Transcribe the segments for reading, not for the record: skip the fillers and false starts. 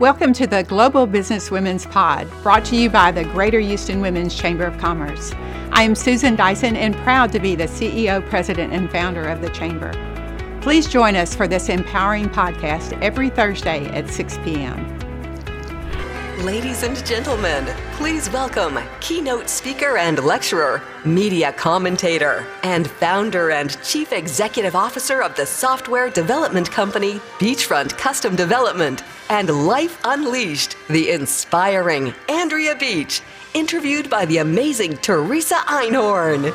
Welcome to the Global Business Women's Pod, brought to you by the Greater Houston Women's Chamber of Commerce. I am Susan Dyson and proud to be the CEO, President, and Founder of the Chamber. Please join us for this empowering podcast every Thursday at 6 p.m. Ladies and gentlemen, please welcome keynote speaker and lecturer, media commentator, and founder and chief executive officer of the software development company, Beachfront Custom Development, and Life Unleashed, the inspiring Andrea Beach, interviewed by the amazing Teresa Einhorn.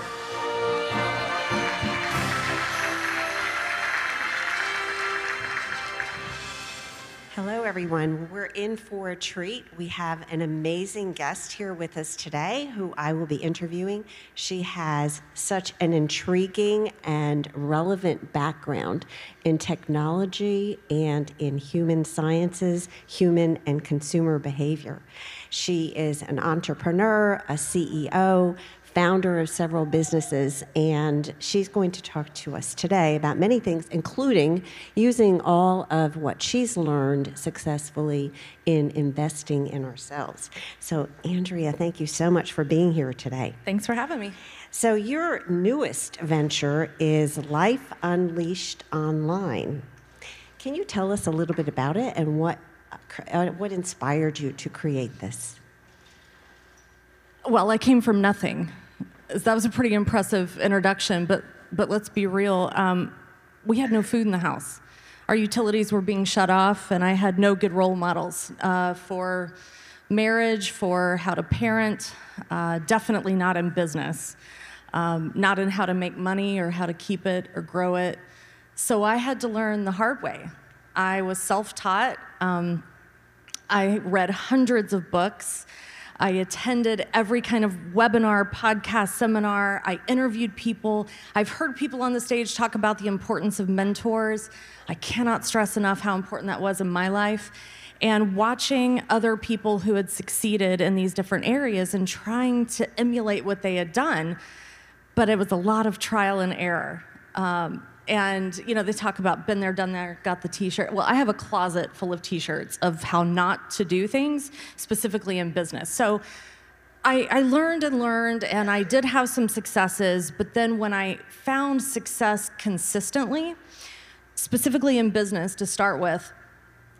Hello, everyone. We're in for a treat. We have an amazing guest here with us today who I will be interviewing. She has such an intriguing and relevant background in technology and in human sciences, human and consumer behavior. She is an entrepreneur, a CEO, founder of several businesses, and she's going to talk to us today about many things, including using all of what she's learned successfully in investing in ourselves. So, Andrea, thank you so much for being here today. Thanks for having me. So your newest venture is Life Unleashed Online. Can you tell us a little bit about it and what inspired you to create this? Well, I came from nothing. That was a pretty impressive introduction, but let's be real. We had no food in the house. Our utilities were being shut off, and I had no good role models for marriage, for how to parent, definitely not in business, not in how to make money or how to keep it or grow it. So I had to learn the hard way. I was self-taught. I read hundreds of books. I attended every kind of webinar, podcast, seminar. I interviewed people. I've heard people on the stage talk about the importance of mentors. I cannot stress enough how important that was in my life. And watching other people who had succeeded in these different areas and trying to emulate what they had done, but it was a lot of trial and error. And you know, they talk about been there, done there, got the t-shirt. Well, I have a closet full of t-shirts of how not to do things, specifically in business. So I learned, and I did have some successes, but then when I found success consistently, specifically in business to start with,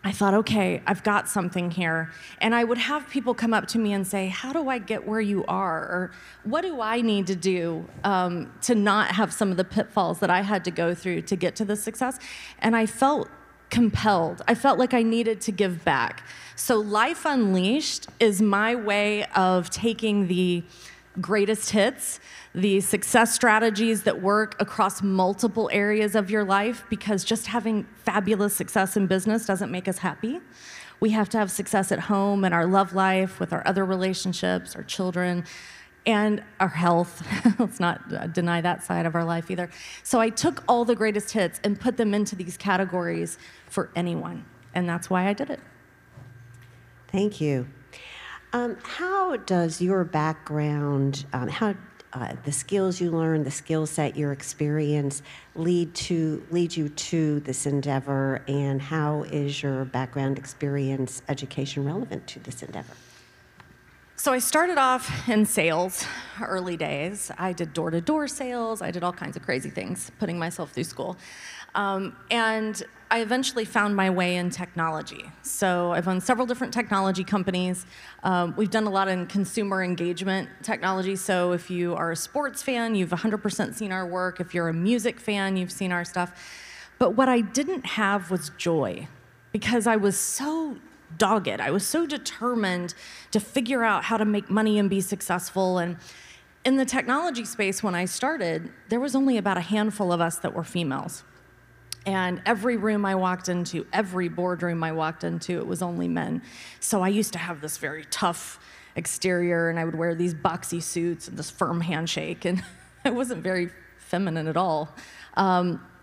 I thought, okay, I've got something here. And I would have people come up to me and say, how do I get where you are? Or what do I need to do to not have some of the pitfalls that I had to go through to get to the success? And I felt compelled. I felt like I needed to give back. So Life Unleashed is my way of taking the greatest hits, the success strategies that work across multiple areas of your life, because just having fabulous success in business doesn't make us happy. We have to have success at home, in our love life, with our other relationships, our children, and our health. Let's not deny that side of our life either. So I took all the greatest hits and put them into these categories for anyone, and that's why I did it. Thank you. How does your background, the skills you learn, the skill set, your experience lead you to this endeavor, and how is your background, experience, education relevant to this endeavor? So I started off in sales, early days. I did door-to-door sales. I did all kinds of crazy things, putting myself through school. And I eventually found my way in technology. So I've owned several different technology companies. We've done a lot in consumer engagement technology. So if you are a sports fan, you've 100% seen our work. If you're a music fan, you've seen our stuff. But what I didn't have was joy, because I was so dogged. I was so determined to figure out how to make money and be successful. And in the technology space, when I started, there was only about a handful of us that were females. And every room I walked into, every boardroom I walked into, it was only men. So I used to have this very tough exterior, and I would wear these boxy suits and this firm handshake, and I wasn't very feminine at all.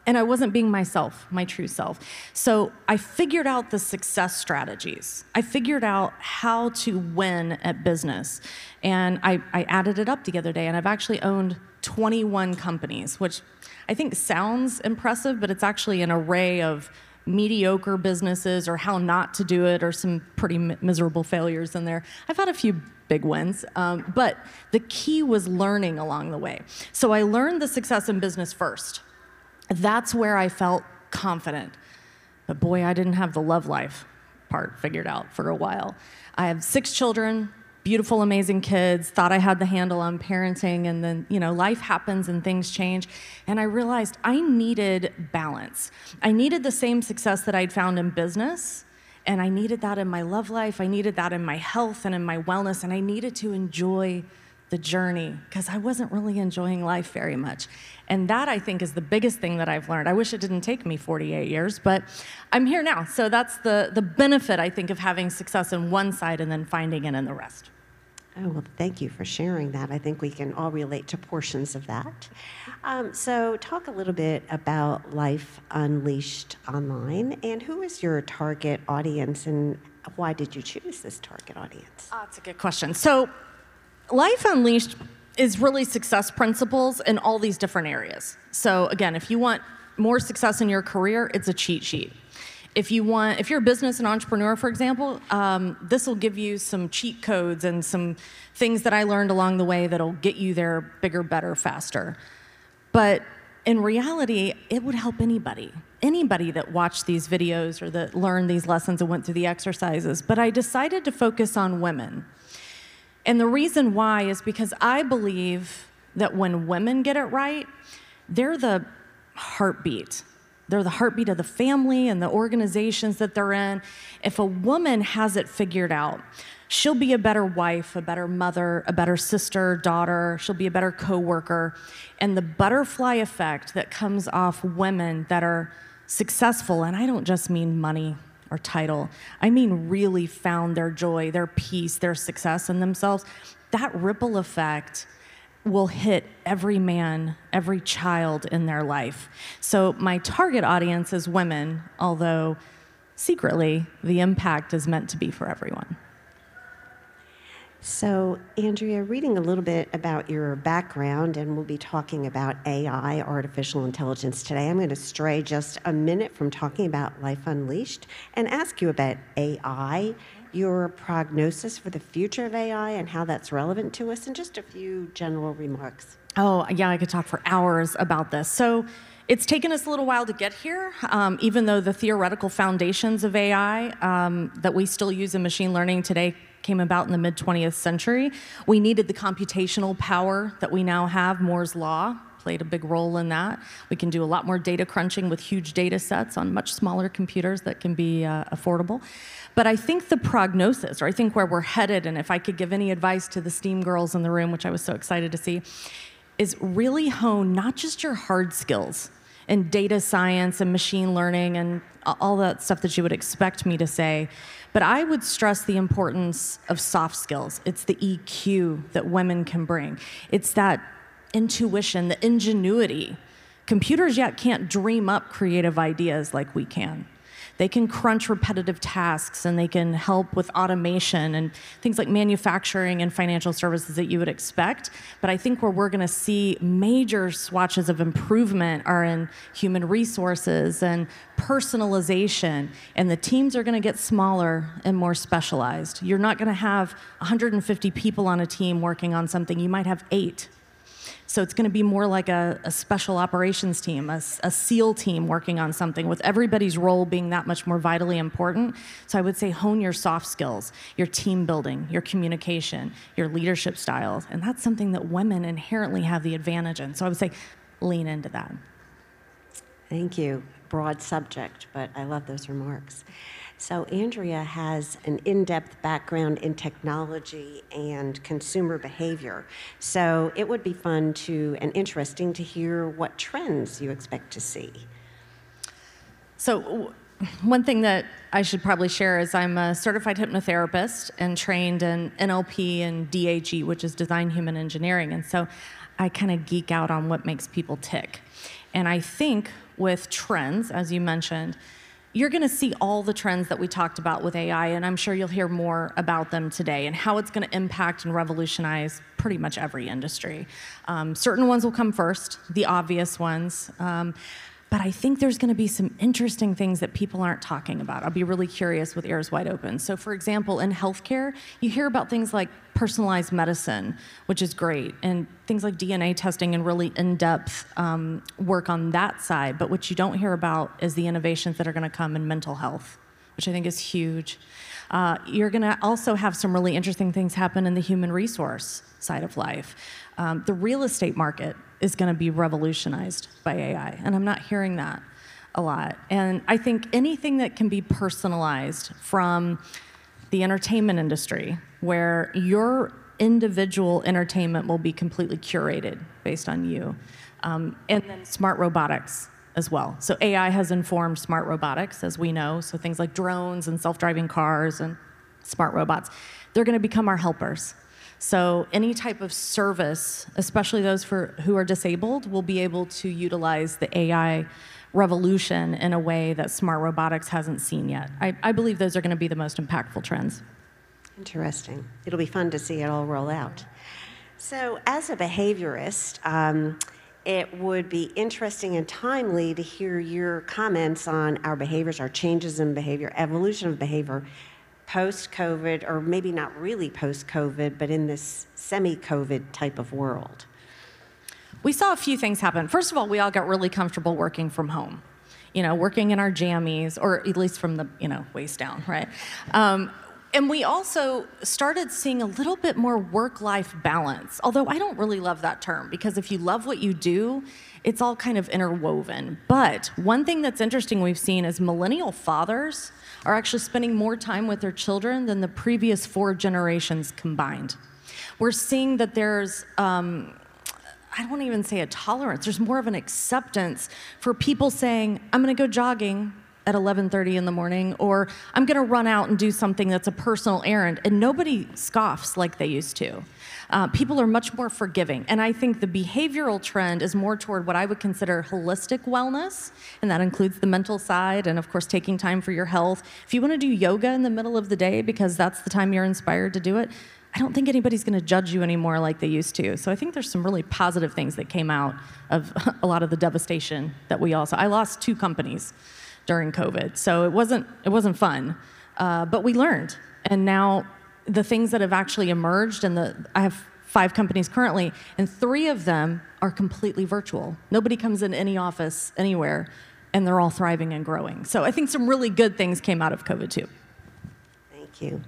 And I wasn't being myself, my true self. So I figured out the success strategies. I figured out how to win at business. And I added it up the other day, and I've actually owned 21 companies, which I think sounds impressive, but it's actually an array of mediocre businesses or how not to do it or some pretty miserable failures in there. I've had a few big wins, but the key was learning along the way. So I learned the success in business first. That's where I felt confident. But boy, I didn't have the love life part figured out for a while. I have 6 children, beautiful, amazing kids, thought I had the handle on parenting, and then, you know, life happens and things change. And I realized I needed balance. I needed the same success that I'd found in business, and I needed that in my love life, I needed that in my health and in my wellness, and I needed to enjoy the journey, because I wasn't really enjoying life very much. And that, I think, is the biggest thing that I've learned. I wish it didn't take me 48 years, but I'm here now. So that's the benefit, I think, of having success in one side and then finding it in the rest. Oh, well, thank you for sharing that. I think we can all relate to portions of that. So talk a little bit about Life Unleashed Online, and who is your target audience, and why did you choose this target audience? Oh, that's a good question. So Life Unleashed is really success principles in all these different areas. So again, if you want more success in your career, it's a cheat sheet. If you're a business and entrepreneur, for example, this will give you some cheat codes and some things that I learned along the way that'll get you there bigger, better, faster. But in reality, it would help anybody. Anybody that watched these videos or that learned these lessons and went through the exercises. But I decided to focus on women. And the reason why is because I believe that when women get it right, they're the heartbeat. They're the heartbeat of the family and the organizations that they're in. If a woman has it figured out, she'll be a better wife, a better mother, a better sister, daughter. She'll be a better coworker. And the butterfly effect that comes off women that are successful, and I don't just mean money or title, I mean really found their joy, their peace, their success in themselves, that ripple effect will hit every man, every child in their life. So my target audience is women, although secretly the impact is meant to be for everyone. So, Andrea, reading a little bit about your background, and we'll be talking about AI, artificial intelligence today. I'm going to stray just a minute from talking about Life Unleashed and ask you about AI, your prognosis for the future of AI and how that's relevant to us, and just a few general remarks. Oh, yeah, I could talk for hours about this. So it's taken us a little while to get here, even though the theoretical foundations of AI that we still use in machine learning today came about in the mid-20th century. We needed the computational power that we now have. Moore's Law played a big role in that. We can do a lot more data crunching with huge data sets on much smaller computers that can be affordable. But I think the prognosis, or I think where we're headed, and if I could give any advice to the STEAM girls in the room, which I was so excited to see, is really hone not just your hard skills in data science and machine learning and all that stuff that you would expect me to say, but I would stress the importance of soft skills. It's the EQ that women can bring. It's that intuition, the ingenuity. Computers yet can't dream up creative ideas like we can. They can crunch repetitive tasks, and they can help with automation and things like manufacturing and financial services that you would expect. But I think where we're going to see major swatches of improvement are in human resources and personalization. And the teams are going to get smaller and more specialized. You're not going to have 150 people on a team working on something. You might have 8. So it's going to be more like a special operations team, a SEAL team working on something, with everybody's role being that much more vitally important. So I would say hone your soft skills, your team building, your communication, your leadership styles. And that's something that women inherently have the advantage in. So I would say lean into that. Thank you. Broad subject, but I love those remarks. So Andrea has an in-depth background in technology and consumer behavior. So it would be fun and interesting to hear what trends you expect to see. So one thing that I should probably share is I'm a certified hypnotherapist and trained in NLP and DHE, which is Design Human Engineering. And so I kind of geek out on what makes people tick. And I think with trends, as you mentioned, you're going to see all the trends that we talked about with AI, and I'm sure you'll hear more about them today and how it's going to impact and revolutionize pretty much every industry. Certain ones will come first, the obvious ones. But I think there's going to be some interesting things that people aren't talking about. I'll be really curious with ears wide open. So for example, in healthcare, you hear about things like personalized medicine, which is great, and things like DNA testing and really in-depth work on that side. But what you don't hear about is the innovations that are going to come in mental health, which I think is huge. You're going to also have some really interesting things happen in the human resource side of life. The real estate market is going to be revolutionized by AI, and I'm not hearing that a lot. And I think anything that can be personalized, from the entertainment industry, where your individual entertainment will be completely curated based on you, and then smart robotics as well. So AI has informed smart robotics, as we know, so things like drones and self-driving cars and smart robots, they're going to become our helpers. So any type of service, especially those who are disabled, will be able to utilize the AI revolution in a way that smart robotics hasn't seen yet. I believe those are going to be the most impactful trends. Interesting. It'll be fun to see it all roll out. So as a behaviorist, it would be interesting and timely to hear your comments on our behaviors, our changes in behavior, evolution of behavior, post-COVID, or maybe not really post-COVID, but in this semi-COVID type of world. We saw a few things happen. First of all, we all got really comfortable working from home, you know, working in our jammies, or at least from the, you know, waist down, right? And we also started seeing a little bit more work-life balance, although I don't really love that term, because if you love what you do, it's all kind of interwoven. But one thing that's interesting we've seen is millennial fathers are actually spending more time with their children than the previous four generations combined. We're seeing that there's, I don't even say a tolerance, there's more of an acceptance for people saying, I'm gonna go jogging at 11:30 in the morning, or I'm gonna run out and do something that's a personal errand, and nobody scoffs like they used to. People are much more forgiving, and I think the behavioral trend is more toward what I would consider holistic wellness, and that includes the mental side and of course taking time for your health. If you wanna do yoga in the middle of the day because that's the time you're inspired to do it, I don't think anybody's gonna judge you anymore like they used to. So I think there's some really positive things that came out of a lot of the devastation that we all saw. I lost two companies during COVID, so it wasn't fun, but we learned. And now the things that have actually emerged, and I have 5 companies currently, and 3 of them are completely virtual. Nobody comes in any office anywhere, and they're all thriving and growing. So I think some really good things came out of COVID too. Thank you.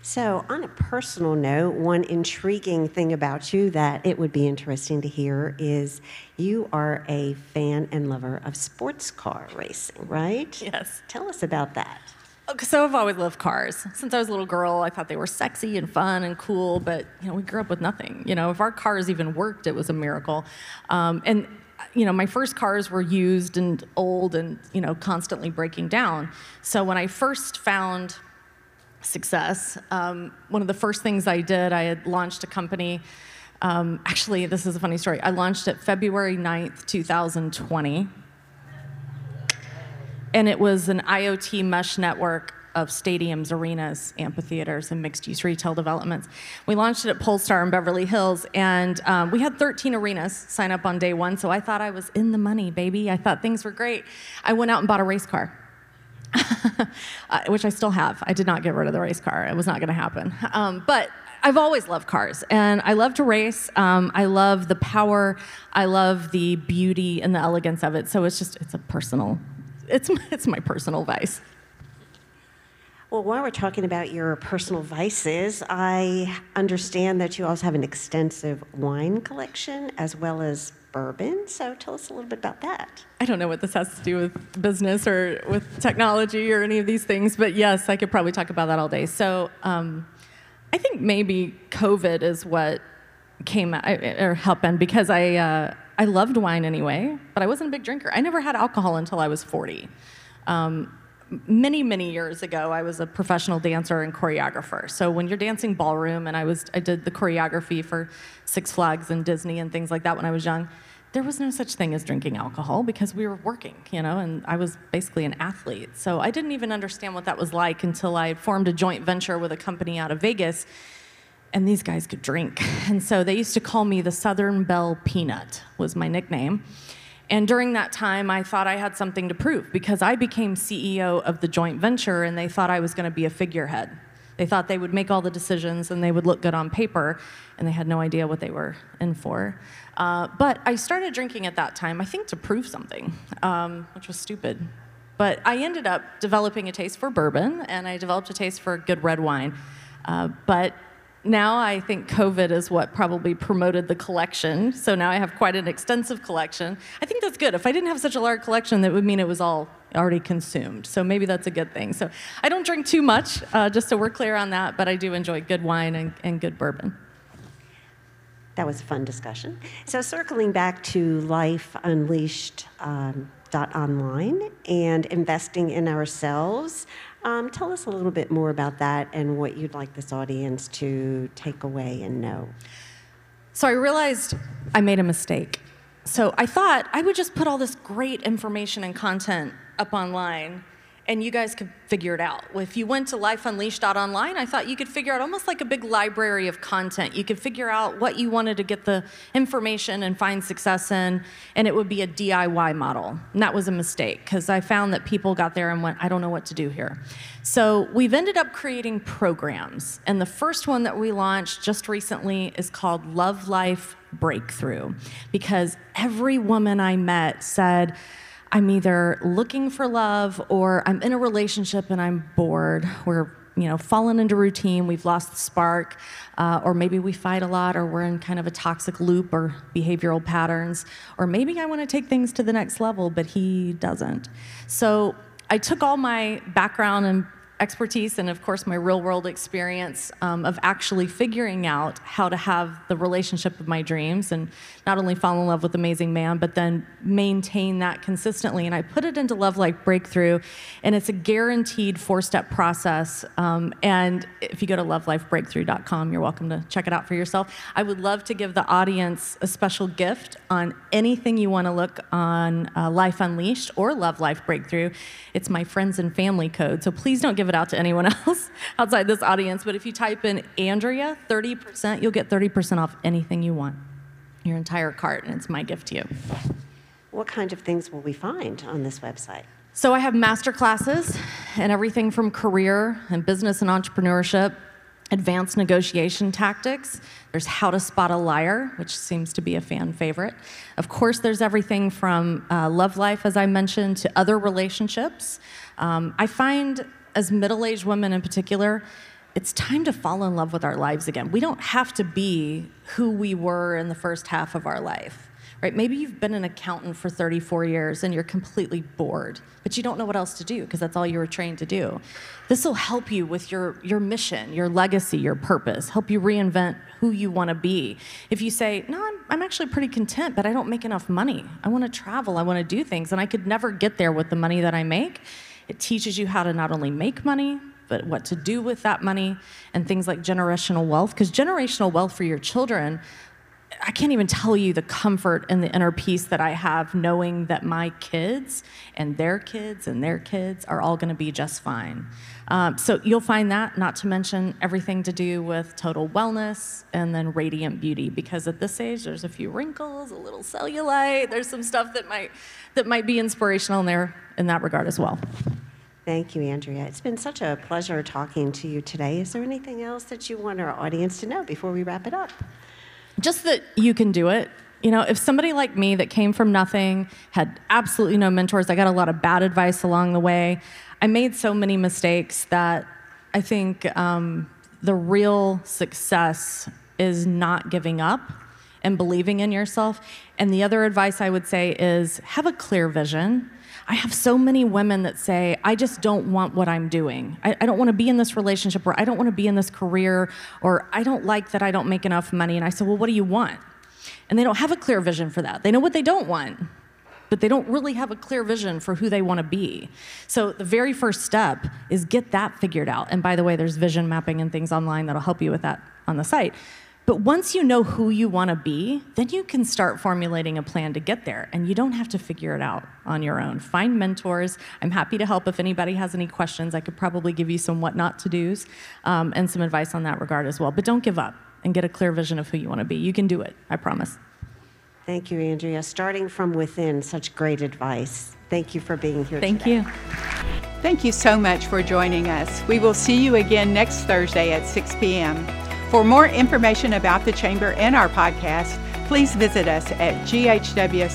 So on a personal note, one intriguing thing about you that it would be interesting to hear is you are a fan and lover of sports car racing, right? Yes. Tell us about that. So I've always loved cars. Since I was a little girl, I thought they were sexy and fun and cool, but you know, we grew up with nothing. You know, if our cars even worked, it was a miracle. And you know, my first cars were used and old and, you know, constantly breaking down. So when I first found success, one of the first things I did, I had launched a company. Actually, this is a funny story. I launched it February 9th, 2020. And it was an IoT mesh network of stadiums, arenas, amphitheaters, and mixed-use retail developments. We launched it at Polestar in Beverly Hills, and we had 13 arenas sign up on day one, so I thought I was in the money, baby. I thought things were great. I went out and bought a race car, which I still have. I did not get rid of the race car. It was not going to happen. But I've always loved cars, and I love to race. I love the power. I love the beauty and the elegance of it. So it's just, it's my personal vice. Well, while we're talking about your personal vices, I understand that you also have an extensive wine collection as well as bourbon. So tell us a little bit about that. I don't know what this has to do with business or with technology or any of these things, but yes, I could probably talk about that all day. So I think maybe COVID is what came or happened, because I loved wine anyway, but I wasn't a big drinker. I never had alcohol until I was 40. Many, many years ago, I was a professional dancer and choreographer. So when you're dancing ballroom, and I did the choreography for Six Flags and Disney and things like that when I was young, there was no such thing as drinking alcohol because we were working, you know, and I was basically an athlete. So I didn't even understand what that was like until I formed a joint venture with a company out of Vegas, and these guys could drink. And so they used to call me the Southern Belle Peanut, was my nickname. And during that time, I thought I had something to prove because I became CEO of the joint venture and they thought I was going to be a figurehead. They thought they would make all the decisions and they would look good on paper, and they had no idea what they were in for. But I started drinking at that time, I think to prove something, which was stupid. But I ended up developing a taste for bourbon, and I developed a taste for good red wine. But now I think COVID is what probably promoted the collection, so now I have quite an extensive collection. I think that's good. If I didn't have such a large collection, that would mean it was all already consumed, so maybe that's a good thing. So I don't drink too much, just so we're clear on that, but I do enjoy good wine and good bourbon. That was a fun discussion. So circling back to lifeunleashed.online and investing in ourselves, tell us a little bit more about that and what you'd like this audience to take away and know. So I realized I made a mistake. So I thought I would just put all this great information and content up online and you guys could figure it out. If you went to lifeunleashed.online, I thought you could figure out almost like a big library of content. You could figure out what you wanted to get the information and find success in, and it would be a DIY model. And that was a mistake, because I found that people got there and went, I don't know what to do here. So we've ended up creating programs. And the first one that we launched just recently is called Love Life Breakthrough, because every woman I met said, I'm either looking for love or I'm in a relationship and I'm bored. We're, fallen into routine, we've lost the spark, or maybe we fight a lot or we're in kind of a toxic loop or behavioral patterns, or maybe I want to take things to the next level, but he doesn't. So I took all my background and expertise and of course my real world experience of actually figuring out how to have the relationship of my dreams and not only fall in love with an amazing man, but then maintain that consistently. And I put it into Love Life Breakthrough, and it's a guaranteed 4-step process. And if you go to lovelifebreakthrough.com, you're welcome to check it out for yourself. I would love to give the audience a special gift on anything you want to look on Life Unleashed or Love Life Breakthrough. It's my friends and family code, so please don't give it out to anyone else outside this audience, but if you type in Andrea 30%, you'll get 30% off anything you want, your entire cart, and it's my gift to you. What kind of things will we find on this website? So I have master classes and everything from career and business and entrepreneurship, advanced negotiation tactics. There's how to spot a liar, which seems to be a fan favorite. Of course, there's everything from love life, as I mentioned, to other relationships. I find as middle-aged women in particular, it's time to fall in love with our lives again. We don't have to be who we were in the first half of our life, right? Maybe you've been an accountant for 34 years and you're completely bored, but you don't know what else to do because that's all you were trained to do. This will help you with your mission, your legacy, your purpose, help you reinvent who you want to be. If you say, no, I'm actually pretty content, but I don't make enough money. I want to travel, I want to do things, and I could never get there with the money that I make. It teaches you how to not only make money, but what to do with that money, and things like generational wealth, because generational wealth for your children, I can't even tell you the comfort and the inner peace that I have knowing that my kids and their kids and their kids are all gonna be just fine. So you'll find that, not to mention everything to do with total wellness and then radiant beauty, because at this age, there's a few wrinkles, a little cellulite, there's some stuff that might be inspirational in there in that regard as well. Thank you, Andrea. It's been such a pleasure talking to you today. Is there anything else that you want our audience to know before we wrap it up? Just that you can do it. If somebody like me that came from nothing, had absolutely no mentors, I got a lot of bad advice along the way. I made so many mistakes that I think the real success is not giving up and believing in yourself. And the other advice I would say is have a clear vision. I have so many women that say, I just don't want what I'm doing. I don't want to be in this relationship, or I don't want to be in this career, or I don't like that I don't make enough money. And I said, well, what do you want? And they don't have a clear vision for that. They know what they don't want, but they don't really have a clear vision for who they want to be. So the very first step is get that figured out. And by the way, there's vision mapping and things online that'll help you with that on the site. But once you know who you want to be, then you can start formulating a plan to get there, and you don't have to figure it out on your own. Find mentors. I'm happy to help if anybody has any questions. I could probably give you some what not to do's and some advice on that regard as well. But don't give up and get a clear vision of who you want to be. You can do it, I promise. Thank you, Andrea. Starting from within, such great advice. Thank you for being here today. Thank you. Thank you so much for joining us. We will see you again next Thursday at 6 p.m. For more information about the Chamber and our podcast, please visit us at ghwcc.org.